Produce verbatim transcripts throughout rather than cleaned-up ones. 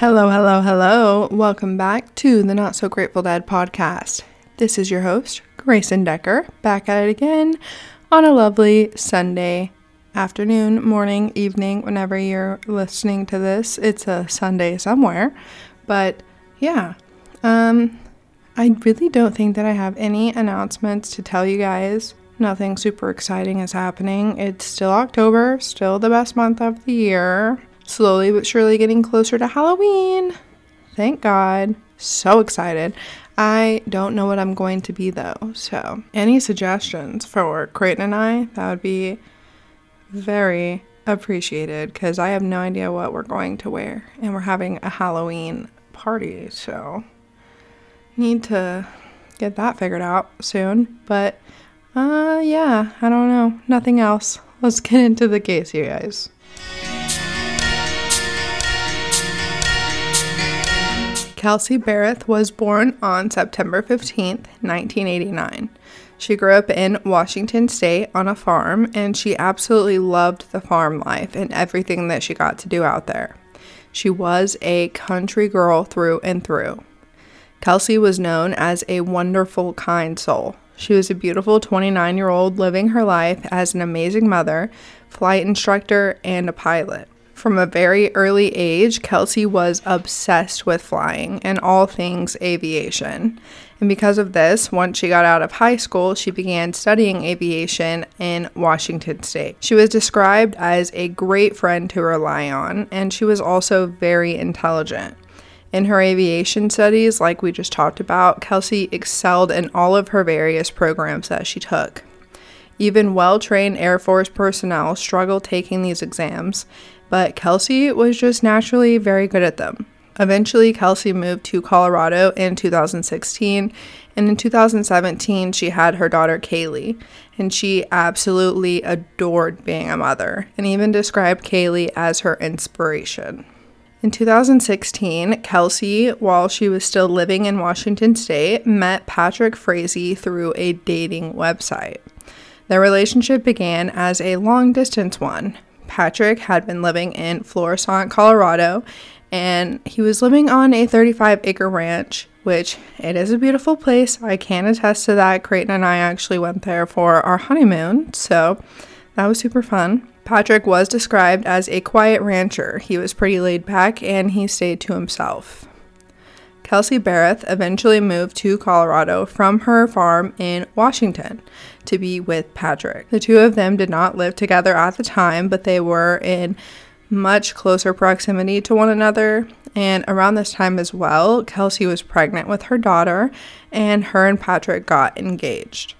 Hello, hello, hello. Welcome back to the Not So Grateful Dad podcast. This is your host, Grayson Decker, back at it again on a lovely Sunday afternoon, morning, evening, whenever you're listening to this. It's a Sunday somewhere, but yeah. Um, I really don't think that I have any announcements to tell you guys. Nothing super exciting is happening. It's still October, still the best month of the year. Slowly but surely getting closer to Halloween. Thank God. So excited. I don't know what I'm going to be though. So any suggestions for Creighton and I, that would be very appreciated because I have no idea what we're going to wear and we're having a Halloween party. So need to get that figured out soon. But uh, yeah, I don't know. Nothing else. Let's get into the case, you guys. Kelsey Berreth was born on September fifteenth, nineteen eighty-nine. She grew up in Washington State on a farm, and she absolutely loved the farm life and everything that she got to do out there. She was a country girl through and through. Kelsey was known as a wonderful, kind soul. She was a beautiful twenty-nine-year-old living her life as an amazing mother, flight instructor, and a pilot. From a very early age, Kelsey was obsessed with flying and all things aviation. And because of this, once she got out of high school, she began studying aviation in Washington State. She was described as a great friend to rely on, and she was also very intelligent. In her aviation studies, like we just talked about, Kelsey excelled in all of her various programs that she took. Even well-trained Air Force personnel struggle taking these exams, but Kelsey was just naturally very good at them. Eventually, Kelsey moved to Colorado in two thousand sixteen, and in two thousand seventeen, she had her daughter Kaylee, and she absolutely adored being a mother, and even described Kaylee as her inspiration. In two thousand sixteen, Kelsey, while she was still living in Washington State, met Patrick Frazee through a dating website. Their relationship began as a long-distance one. Patrick had been living in Florissant, Colorado, and he was living on a thirty-five acre ranch, which it is a beautiful place. I can attest to that. Creighton and I actually went there for our honeymoon, so that was super fun. Patrick was described as a quiet rancher. He was pretty laid back, and he stayed to himself. Kelsey Berreth eventually moved to Colorado from her farm in Washington to be with Patrick. The two of them did not live together at the time, but they were in much closer proximity to one another. And around this time as well, Kelsey was pregnant with her daughter, and her and Patrick got engaged.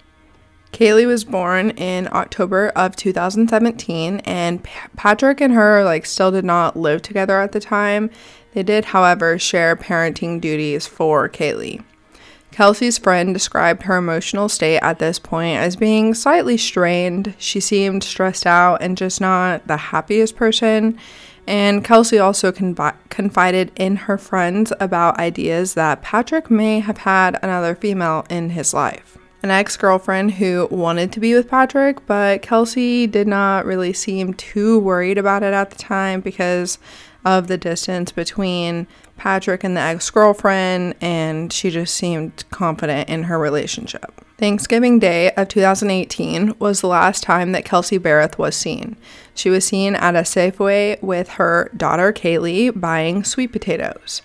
Kaylee was born in October of two thousand seventeen, and P- Patrick and her like still did not live together at the time. They did, however, share parenting duties for Kaylee. Kelsey's friend described her emotional state at this point as being slightly strained. She seemed stressed out and just not the happiest person. And Kelsey also confi- confided in her friends about ideas that Patrick may have had another female in his life. An ex-girlfriend who wanted to be with Patrick, but Kelsey did not really seem too worried about it at the time because of the distance between Patrick and the ex-girlfriend, and she just seemed confident in her relationship. Thanksgiving Day of two thousand eighteen was the last time that Kelsey Berreth was seen. She was seen at a Safeway with her daughter Kaylee buying sweet potatoes.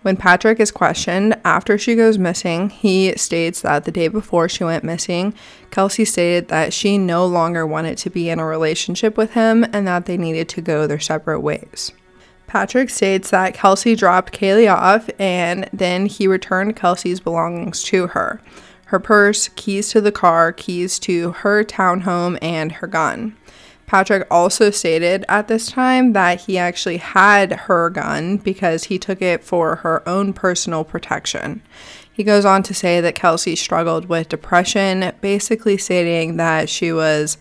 When Patrick is questioned after she goes missing, he states that the day before she went missing, Kelsey stated that she no longer wanted to be in a relationship with him and that they needed to go their separate ways. Patrick states that Kelsey dropped Kaylee off and then he returned Kelsey's belongings to her. Her purse, keys to the car, keys to her townhome, and her gun. Patrick also stated at this time that he actually had her gun because he took it for her own personal protection. He goes on to say that Kelsey struggled with depression, basically stating that she was,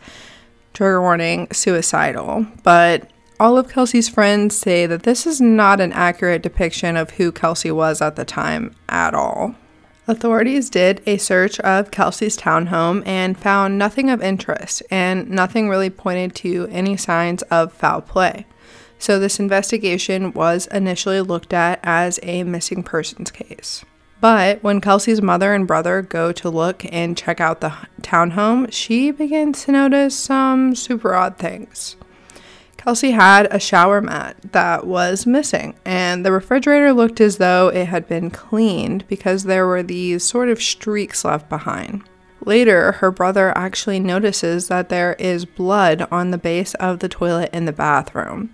trigger warning, suicidal, but all of Kelsey's friends say that this is not an accurate depiction of who Kelsey was at the time at all. Authorities did a search of Kelsey's townhome and found nothing of interest, and nothing really pointed to any signs of foul play. so this investigation was initially looked at as a missing persons case. But when Kelsey's mother and brother go to look and check out the townhome, she begins to notice some super odd things. Kelsey had a shower mat that was missing, and the refrigerator looked as though it had been cleaned because there were these sort of streaks left behind. Later, her brother actually notices that there is blood on the base of the toilet in the bathroom.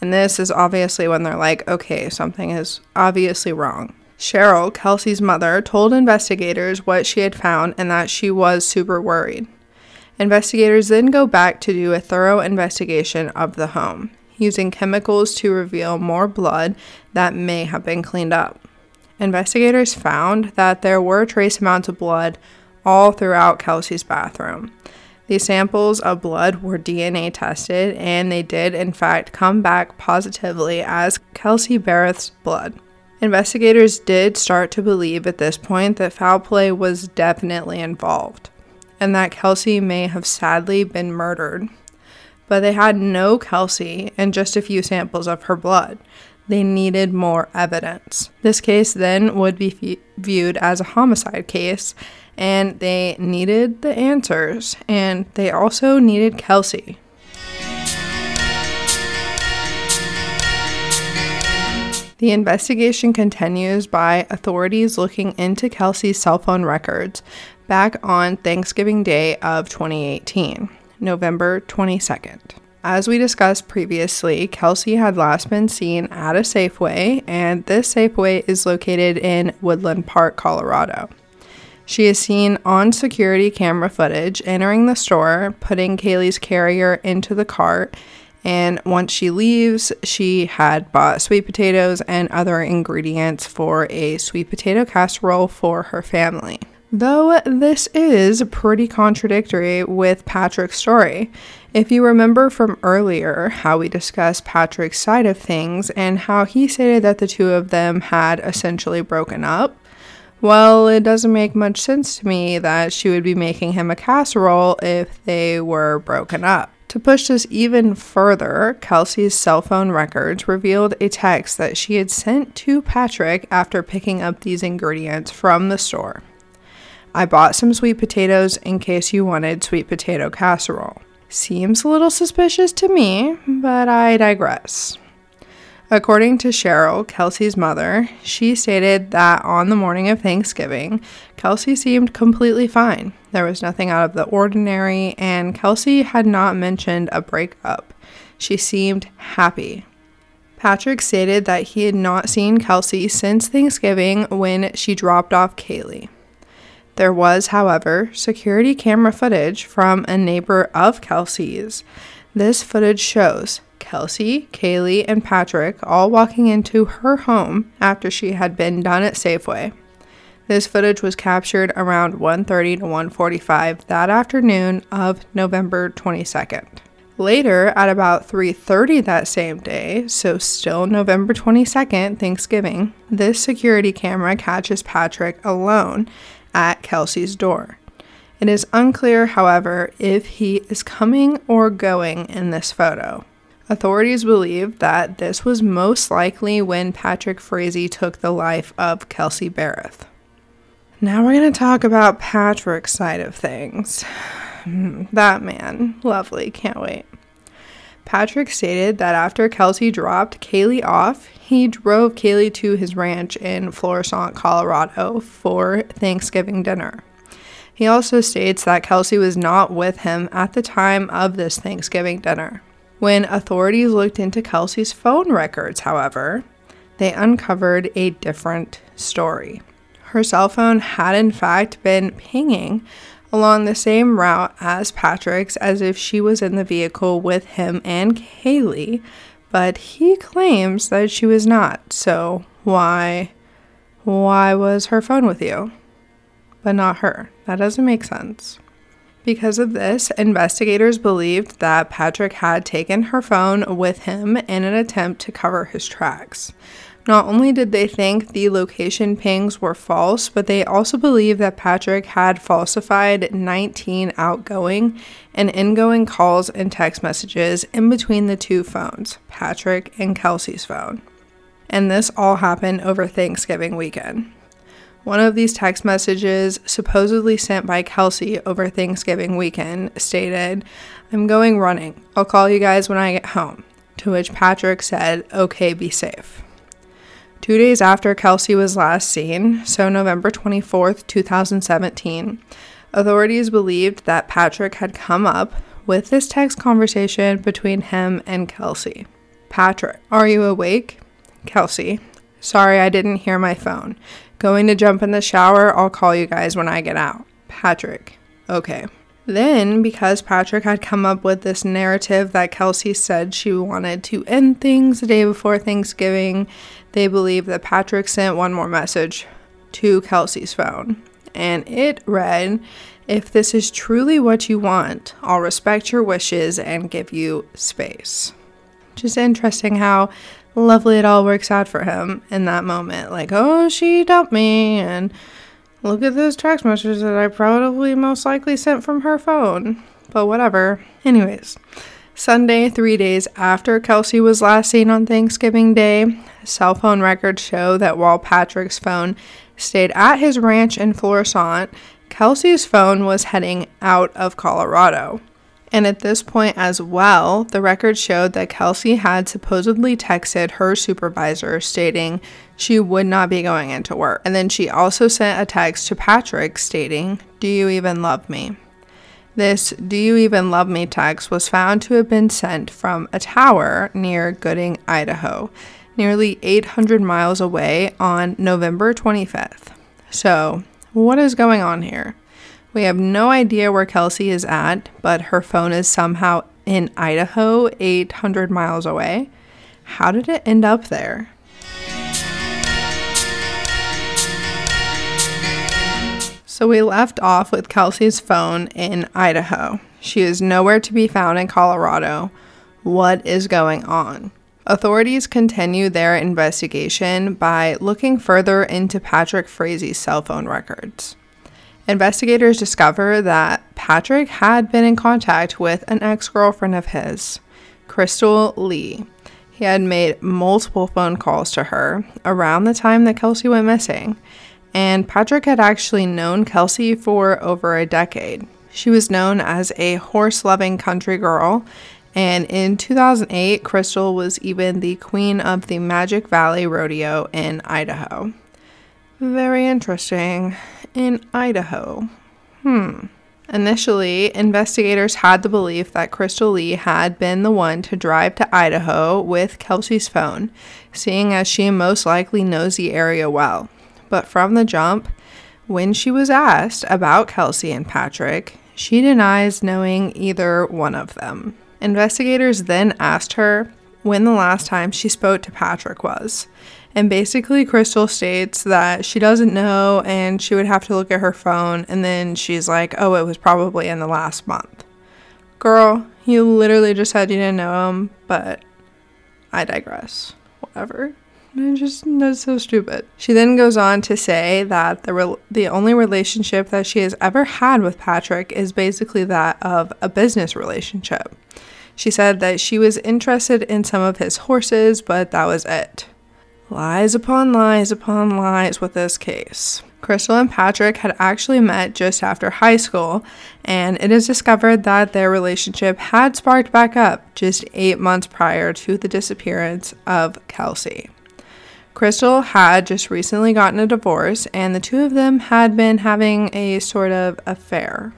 And this is obviously when they're like, okay, something is obviously wrong. Cheryl, Kelsey's mother, told investigators what she had found and that she was super worried. Investigators then go back to do a thorough investigation of the home, using chemicals to reveal more blood that may have been cleaned up. Investigators found that there were trace amounts of blood all throughout Kelsey's bathroom. These samples of blood were D N A tested, and they did, in fact, come back positively as Kelsey Berreth's blood. Investigators did start to believe at this point that foul play was definitely involved, and that Kelsey may have sadly been murdered. But they had no Kelsey and just a few samples of her blood. They needed more evidence. This case then would be f- viewed as a homicide case, and they needed the answers, and they also needed Kelsey. The investigation continues by authorities looking into Kelsey's cell phone records back on Thanksgiving Day of twenty eighteen, November twenty-second. As we discussed previously, Kelsey had last been seen at a Safeway, and this Safeway is located in Woodland Park, Colorado. She is seen on security camera footage entering the store, putting Kaylee's carrier into the cart, and once she leaves, she had bought sweet potatoes and other ingredients for a sweet potato casserole for her family. Though this is pretty contradictory with Patrick's story. If you remember from earlier how we discussed Patrick's side of things and how he stated that the two of them had essentially broken up, well, it doesn't make much sense to me that she would be making him a casserole if they were broken up. To push this even further, Kelsey's cell phone records revealed a text that she had sent to Patrick after picking up these ingredients from the store. I bought some sweet potatoes in case you wanted sweet potato casserole. Seems a little suspicious to me, but I digress. According to Cheryl, Kelsey's mother, she stated that on the morning of Thanksgiving, Kelsey seemed completely fine. There was nothing out of the ordinary, and Kelsey had not mentioned a breakup. She seemed happy. Patrick stated that he had not seen Kelsey since Thanksgiving when she dropped off Kaylee. There was, however, security camera footage from a neighbor of Kelsey's. This footage shows Kelsey, Kaylee, and Patrick all walking into her home after she had been done at Safeway. This footage was captured around one thirty to one forty-five that afternoon of November twenty-second. Later, at about three thirty that same day, so still November twenty-second, Thanksgiving, this security camera catches Patrick alone at Kelsey's door. It is unclear, however, if he is coming or going in this photo. Authorities believe that this was most likely when Patrick Frazee took the life of Kelsey Berreth. Now we're going to talk about Patrick's side of things. That man. Lovely. Can't wait. Patrick stated that after Kelsey dropped Kaylee off, he drove Kaylee to his ranch in Florissant, Colorado for Thanksgiving dinner. He also states that Kelsey was not with him at the time of this Thanksgiving dinner. When authorities looked into Kelsey's phone records, however, they uncovered a different story. Her cell phone had in fact been pinging along the same route as Patrick's as if she was in the vehicle with him and Kaylee, but he claims that she was not, so why, why was her phone with you? But not her. That doesn't make sense. Because of this, investigators believed that Patrick had taken her phone with him in an attempt to cover his tracks. Not only did they think the location pings were false, but they also believed that Patrick had falsified nineteen outgoing and ingoing calls and text messages in between the two phones, Patrick and Kelsey's phone. And this all happened over Thanksgiving weekend. One of these text messages, supposedly sent by Kelsey over Thanksgiving weekend, stated, "I'm going running. I'll call you guys when I get home." To which Patrick said, "Okay, be safe." Two days after Kelsey was last seen, so November twenty-fourth, twenty seventeen, authorities believed that Patrick had come up with this text conversation between him and Kelsey. "Patrick, are you awake?" Kelsey, "Sorry, I didn't hear my phone. Going to jump in the shower. I'll call you guys when I get out." Patrick, "Okay." Then, because Patrick had come up with this narrative that Kelsey said she wanted to end things the day before Thanksgiving, they believe that Patrick sent one more message to Kelsey's phone. And it read, "If this is truly what you want, I'll respect your wishes and give you space." Just interesting how lovely it all works out for him in that moment. Like, oh, she dumped me, and look at those text messages that I probably most likely sent from her phone. But whatever. Anyways, Sunday, three days after Kelsey was last seen on Thanksgiving Day, cell phone records show that while Patrick's phone stayed at his ranch in Florissant, Kelsey's phone was heading out of Colorado. And at this point as well, the record showed that Kelsey had supposedly texted her supervisor stating she would not be going into work. And then she also sent a text to Patrick stating, "Do you even love me?" This "Do you even love me" text was found to have been sent from a tower near Gooding, Idaho, nearly eight hundred miles away on November twenty-fifth. So, what is going on here? We have no idea where Kelsey is at, but her phone is somehow in Idaho, eight hundred miles away. How did it end up there? So we left off with Kelsey's phone in Idaho. She is nowhere to be found in Colorado. What is going on? Authorities continue their investigation by looking further into Patrick Frazee's cell phone records. Investigators discover that Patrick had been in contact with an ex-girlfriend of his, Crystal Lee. He had made multiple phone calls to her around the time that Kelsey went missing, and Patrick had actually known Kelsey for over a decade. She was known as a horse-loving country girl, and in two thousand eight, Crystal was even the queen of the Magic Valley Rodeo in Idaho. Very interesting. In Idaho. Hmm. Initially, investigators had the belief that Crystal Lee had been the one to drive to Idaho with Kelsey's phone, seeing as she most likely knows the area well. But from the jump, when she was asked about Kelsey and Patrick, she denies knowing either one of them. Investigators then asked her when the last time she spoke to Patrick was. And basically, Crystal states that she doesn't know and she would have to look at her phone, and then she's like, oh, it was probably in the last month. Girl, you literally just said you didn't know him, but I digress. Whatever. It just, that's so stupid. She then goes on to say that the re- the only relationship that she has ever had with Patrick is basically that of a business relationship. She said that she was interested in some of his horses, but that was it. Lies upon lies upon lies with this case. Crystal and Patrick had actually met just after high school, and it is discovered that their relationship had sparked back up just eight months prior to the disappearance of Kelsey. Crystal had just recently gotten a divorce, and the two of them had been having a sort of affair.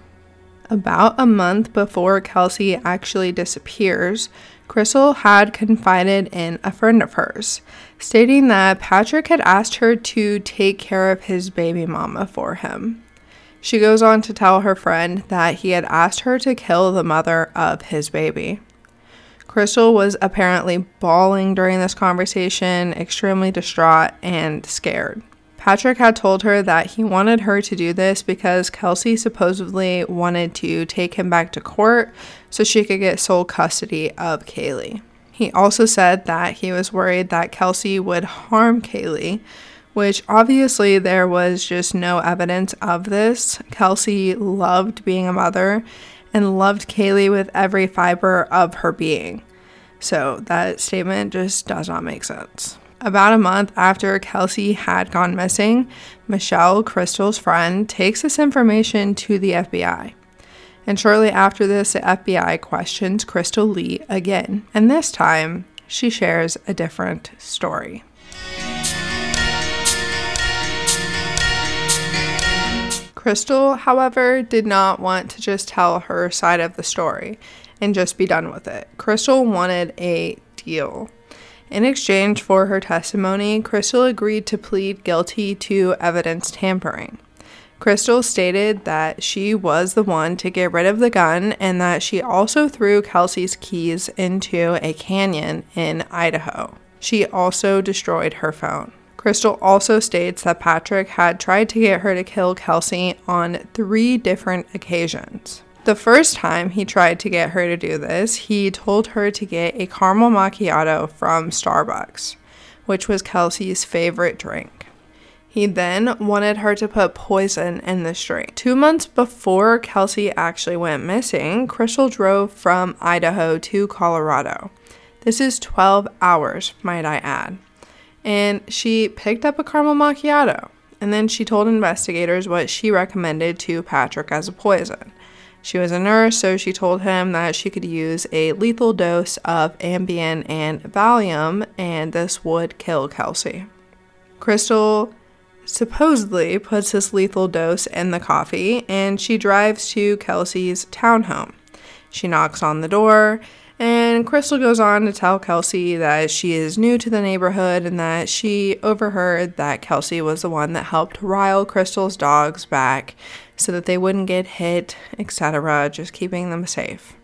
About a month before Kelsey actually disappears, Crystal had confided in a friend of hers, stating that Patrick had asked her to take care of his baby mama for him. She goes on to tell her friend that he had asked her to kill the mother of his baby. Crystal was apparently bawling during this conversation, extremely distraught and scared. Patrick had told her that he wanted her to do this because Kelsey supposedly wanted to take him back to court so she could get sole custody of Kaylee. He also said that he was worried that Kelsey would harm Kaylee, which obviously there was just no evidence of this. Kelsey loved being a mother and loved Kaylee with every fiber of her being. So that statement just does not make sense. About a month after Kelsey had gone missing, Michelle, Crystal's friend, takes this information to the F B I. And shortly after this, the F B I questions Crystal Lee again. And this time, she shares a different story. Crystal, however, did not want to just tell her side of the story and just be done with it. Crystal wanted a deal. In exchange for her testimony, Crystal agreed to plead guilty to evidence tampering. Crystal stated that she was the one to get rid of the gun and that she also threw Kelsey's keys into a canyon in Idaho. She also destroyed her phone. Crystal also states that Patrick had tried to get her to kill Kelsey on three different occasions. The first time he tried to get her to do this, he told her to get a caramel macchiato from Starbucks, which was Kelsey's favorite drink. He then wanted her to put poison in the drink. Two months before Kelsey actually went missing, Crystal drove from Idaho to Colorado. This is twelve hours, might I add. And she picked up a caramel macchiato. And then she told investigators what she recommended to Patrick as a poison. She was a nurse, so she told him that she could use a lethal dose of Ambien and Valium, and this would kill Kelsey. Crystal supposedly puts this lethal dose in the coffee, and she drives to Kelsey's townhome. She knocks on the door, and Crystal goes on to tell Kelsey that she is new to the neighborhood and that she overheard that Kelsey was the one that helped rile Crystal's dogs back so that they wouldn't get hit, et cetera, just keeping them safe.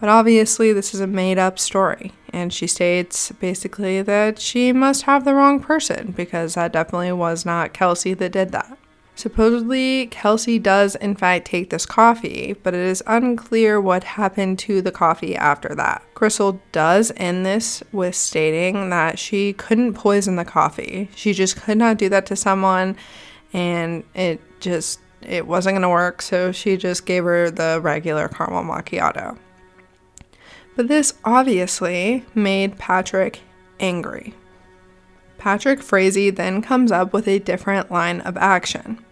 But obviously, this is a made-up story, and she states basically that she must have the wrong person because that definitely was not Kelsey that did that. Supposedly, Kelsey does in fact take this coffee, but it is unclear what happened to the coffee after that. Crystal does end this with stating that she couldn't poison the coffee. She just could not do that to someone, and it just it wasn't going to work, so she just gave her the regular caramel macchiato. But this obviously made Patrick angry. Patrick Frazee then comes up with a different line of action.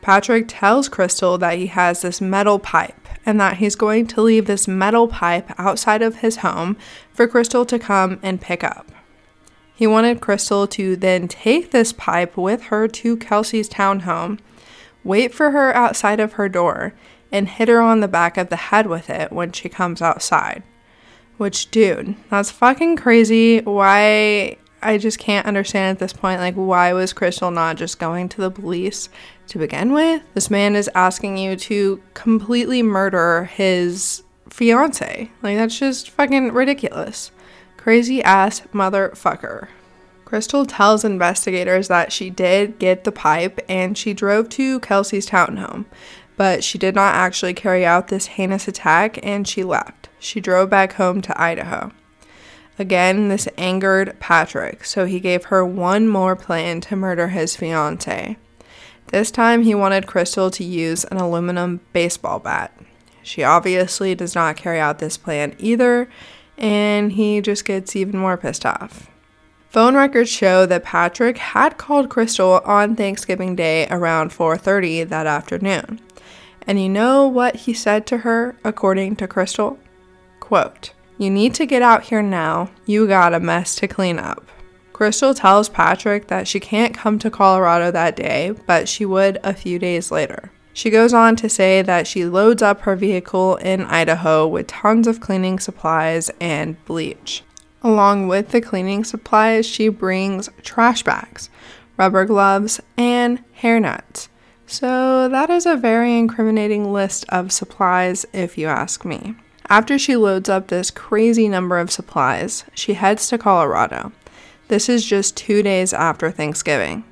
Patrick tells Crystal that he has this metal pipe and that he's going to leave this metal pipe outside of his home for Crystal to come and pick up. He wanted Crystal to then take this pipe with her to Kelsey's townhome, wait for her outside of her door, and hit her on the back of the head with it when she comes outside. Which, dude, that's fucking crazy. Why, I just can't understand at this point, like, why was Crystal not just going to the police to begin with? This man is asking you to completely murder his fiance. Like, that's just fucking ridiculous. Crazy ass motherfucker. Crystal tells investigators that she did get the pipe and she drove to Kelsey's townhome, but she did not actually carry out this heinous attack and she left. She drove back home to Idaho. Again, this angered Patrick, so he gave her one more plan to murder his fiancée. This time, he wanted Crystal to use an aluminum baseball bat. She obviously does not carry out this plan either, and he just gets even more pissed off. Phone records show that Patrick had called Crystal on Thanksgiving Day around four thirty that afternoon. And you know what he said to her, according to Crystal? Quote, "You need to get out here now. You got a mess to clean up." Crystal tells Patrick that she can't come to Colorado that day, but she would a few days later. She goes on to say that she loads up her vehicle in Idaho with tons of cleaning supplies and bleach. Along with the cleaning supplies, she brings trash bags, rubber gloves, and hair nets. So that is a very incriminating list of supplies, if you ask me. After she loads up this crazy number of supplies, she heads to Colorado. This is just two days after Thanksgiving.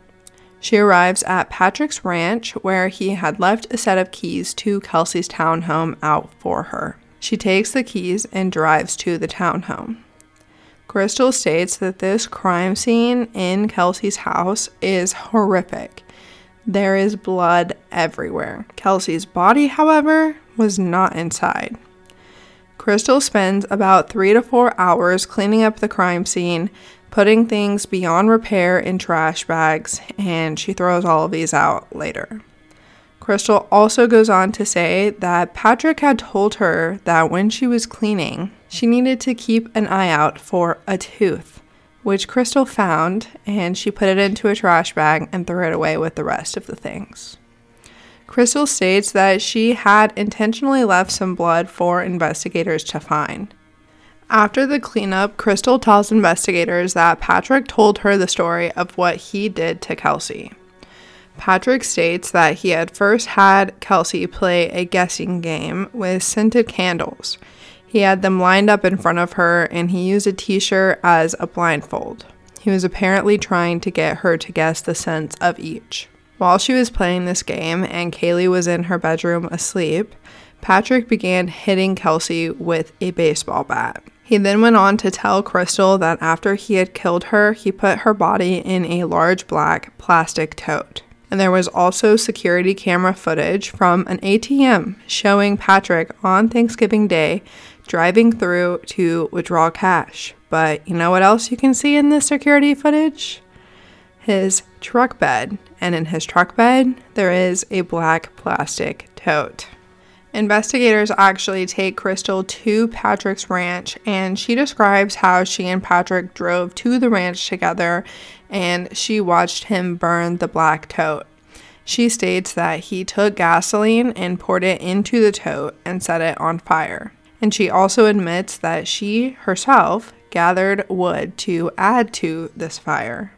She arrives at Patrick's ranch, where he had left a set of keys to Kelsey's townhome out for her. She takes the keys and drives to the townhome. Crystal states that this crime scene in Kelsey's house is horrific. There is blood everywhere. Kelsey's body, however, was not inside. Crystal spends about three to four hours cleaning up the crime scene, putting things beyond repair in trash bags, and she throws all of these out later. Crystal also goes on to say that Patrick had told her that when she was cleaning, she needed to keep an eye out for a tooth, which Crystal found, and she put it into a trash bag and threw it away with the rest of the things. Crystal states that she had intentionally left some blood for investigators to find. After the cleanup, Crystal tells investigators that Patrick told her the story of what he did to Kelsey. Patrick states that he had first had Kelsey play a guessing game with scented candles. He had them lined up in front of her, and he used a t-shirt as a blindfold. He was apparently trying to get her to guess the scents of each. While she was playing this game and Kaylee was in her bedroom asleep, Patrick began hitting Kelsey with a baseball bat. He then went on to tell Crystal that after he had killed her, he put her body in a large black plastic tote. And there was also security camera footage from an A T M showing Patrick on Thanksgiving Day driving through to withdraw cash. But you know what else you can see in this security footage? His truck bed, and in his truck bed, there is a black plastic tote. Investigators actually take Crystal to Patrick's ranch, and she describes how she and Patrick drove to the ranch together, and she watched him burn the black tote. She states that he took gasoline and poured it into the tote and set it on fire. And she also admits that she herself gathered wood to add to this fire.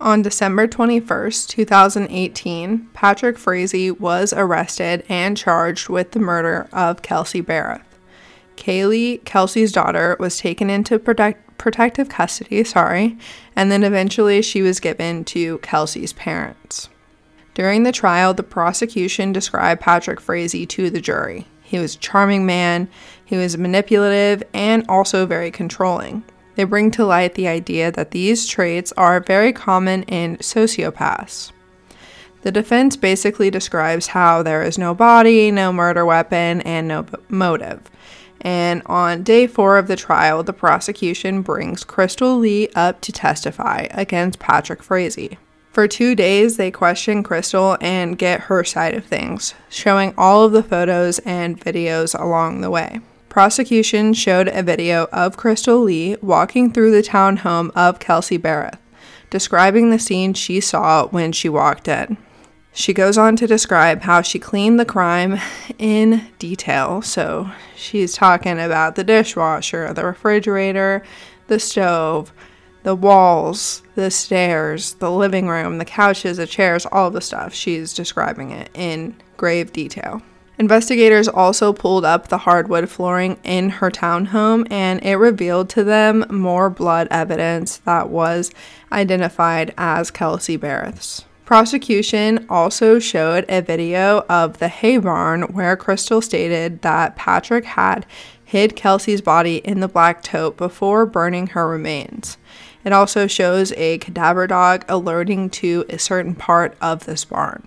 On December twenty-first, twenty eighteen, Patrick Frazee was arrested and charged with the murder of Kelsey Berreth. Kaylee, Kelsey's daughter, was taken into protect- protective custody, sorry, and then eventually she was given to Kelsey's parents. During the trial, the prosecution described Patrick Frazee to the jury. He was a charming man, he was manipulative, and also very controlling. They bring to light the idea that these traits are very common in sociopaths. The defense basically describes how there is no body, no murder weapon, and no motive. And on day four of the trial, the prosecution brings Crystal Lee up to testify against Patrick Frazee. For two days, they question Crystal and get her side of things, showing all of the photos and videos along the way. Prosecution showed a video of Crystal Lee walking through the townhome of Kelsey Berreth, describing the scene she saw when she walked in. She goes on to describe how she cleaned the crime in detail, so she's talking about the dishwasher, the refrigerator, the stove, the walls, the stairs, the living room, the couches, the chairs, all the stuff. She's describing it in grave detail. Investigators also pulled up the hardwood flooring in her townhome, and it revealed to them more blood evidence that was identified as Kelsey Berreth's. Prosecution also showed a video of the hay barn where Crystal stated that Patrick had hid Kelsey's body in the black tote before burning her remains. It also shows a cadaver dog alerting to a certain part of this barn.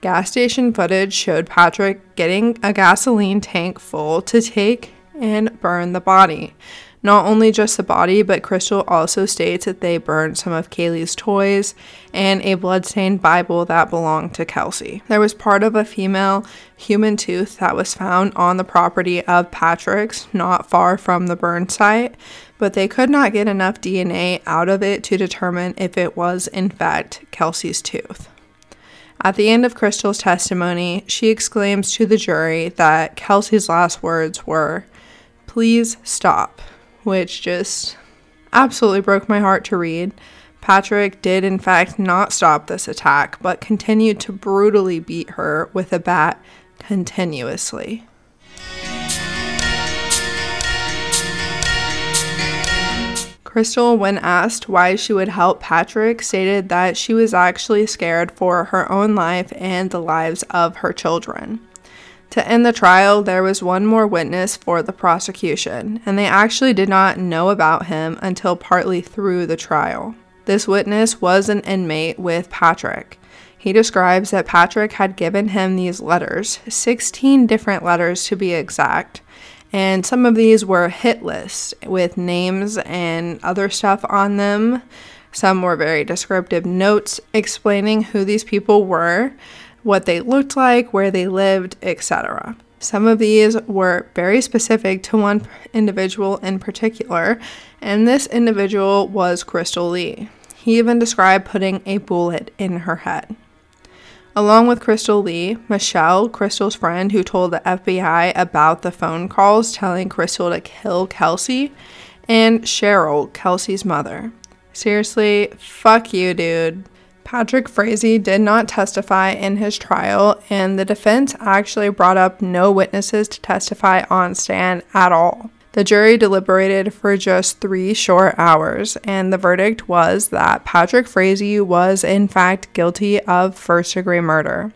Gas station footage showed Patrick getting a gasoline tank full to take and burn the body. Not only just the body, but Crystal also states that they burned some of Kaylee's toys and a bloodstained Bible that belonged to Kelsey. There was part of a female human tooth that was found on the property of Patrick's, not far from the burn site, but they could not get enough D N A out of it to determine if it was, in fact, Kelsey's tooth. At the end of Crystal's testimony, she exclaims to the jury that Kelsey's last words were, "Please stop," which just absolutely broke my heart to read. Patrick did, in fact, not stop this attack, but continued to brutally beat her with a bat continuously. Crystal, when asked why she would help Patrick, stated that she was actually scared for her own life and the lives of her children. To end the trial, there was one more witness for the prosecution, and they actually did not know about him until partly through the trial. This witness was an inmate with Patrick. He describes that Patrick had given him these letters, sixteen different letters to be exact, and some of these were hit lists with names and other stuff on them. Some were very descriptive notes explaining who these people were, what they looked like, where they lived, et cetera. Some of these were very specific to one individual in particular, and this individual was Crystal Lee. He even described putting a bullet in her head. Along with Crystal Lee, Michelle, Crystal's friend who told the F B I about the phone calls telling Crystal to kill Kelsey, and Cheryl, Kelsey's mother. Seriously, fuck you, dude. Patrick Frazee did not testify in his trial, and the defense actually brought up no witnesses to testify on stand at all. The jury deliberated for just three short hours, and the verdict was that Patrick Frazee was in fact guilty of first-degree murder.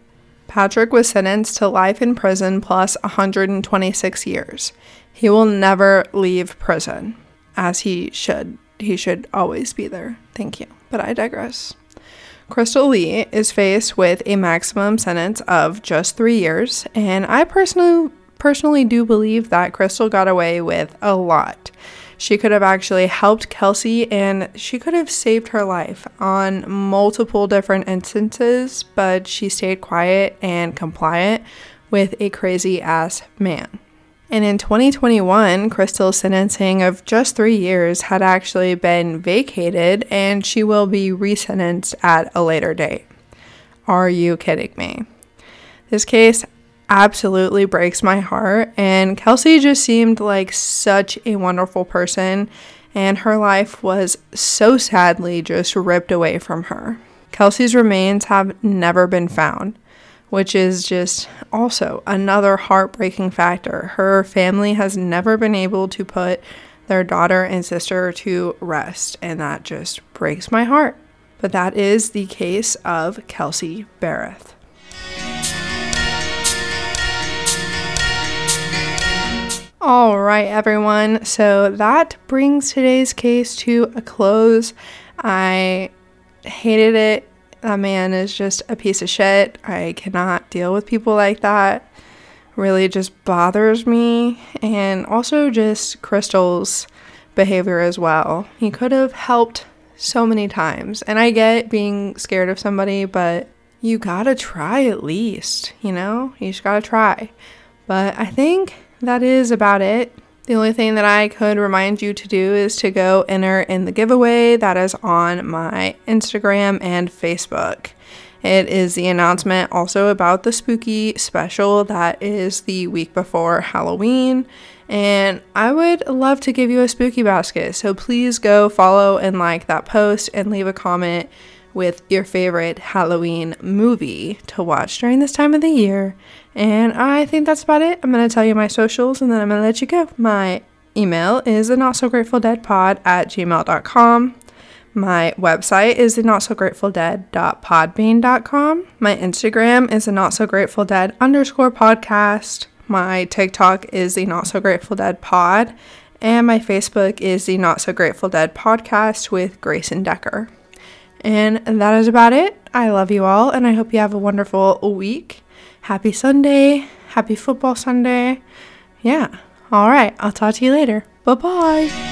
Patrick was sentenced to life in prison plus one hundred twenty-six years. He will never leave prison, as he should. He should always be there. Thank you. But I digress. Crystal Lee is faced with a maximum sentence of just three years, and I personally personally do believe that Crystal got away with a lot. She could have actually helped Kelsey, and she could have saved her life on multiple different instances, but she stayed quiet and compliant with a crazy-ass man. And in twenty twenty-one, Crystal's sentencing of just three years had actually been vacated, and she will be resentenced at a later date. Are you kidding me? This case absolutely breaks my heart, and Kelsey just seemed like such a wonderful person, and her life was so sadly just ripped away from her. Kelsey's remains have never been found, which is just also another heartbreaking factor. Her family has never been able to put their daughter and sister to rest, and that just breaks my heart. But that is the case of Kelsey Berreth. All right, everyone. So that brings today's case to a close. I hated it. That man is just a piece of shit. I cannot deal with people like that. Really just bothers me. And also just Crystal's behavior as well. He could have helped so many times. And I get being scared of somebody, but you gotta try at least, you know? You just gotta try. But I think that is about it. The only thing that I could remind you to do is to go enter in the giveaway that is on my Instagram and Facebook. It is the announcement also about the spooky special that is the week before Halloween. And I would love to give you a spooky basket. So please go follow and like that post and leave a comment with your favorite Halloween movie to watch during this time of the year. And I think that's about it. I'm going to tell you my socials and then I'm going to let you go. My email is the not so grateful dead pod at gmail dot com. My website is the not so grateful dead dot podbean dot com. My Instagram is the not so grateful dead underscore podcast. My TikTok is the not so grateful dead pod. And my Facebook is the not so grateful dead podcast with Grayson Decker. And that is about it. I love you all, and I hope you have a wonderful week. Happy Sunday. Happy football Sunday. Yeah. All right. I'll talk to you later. Bye-bye.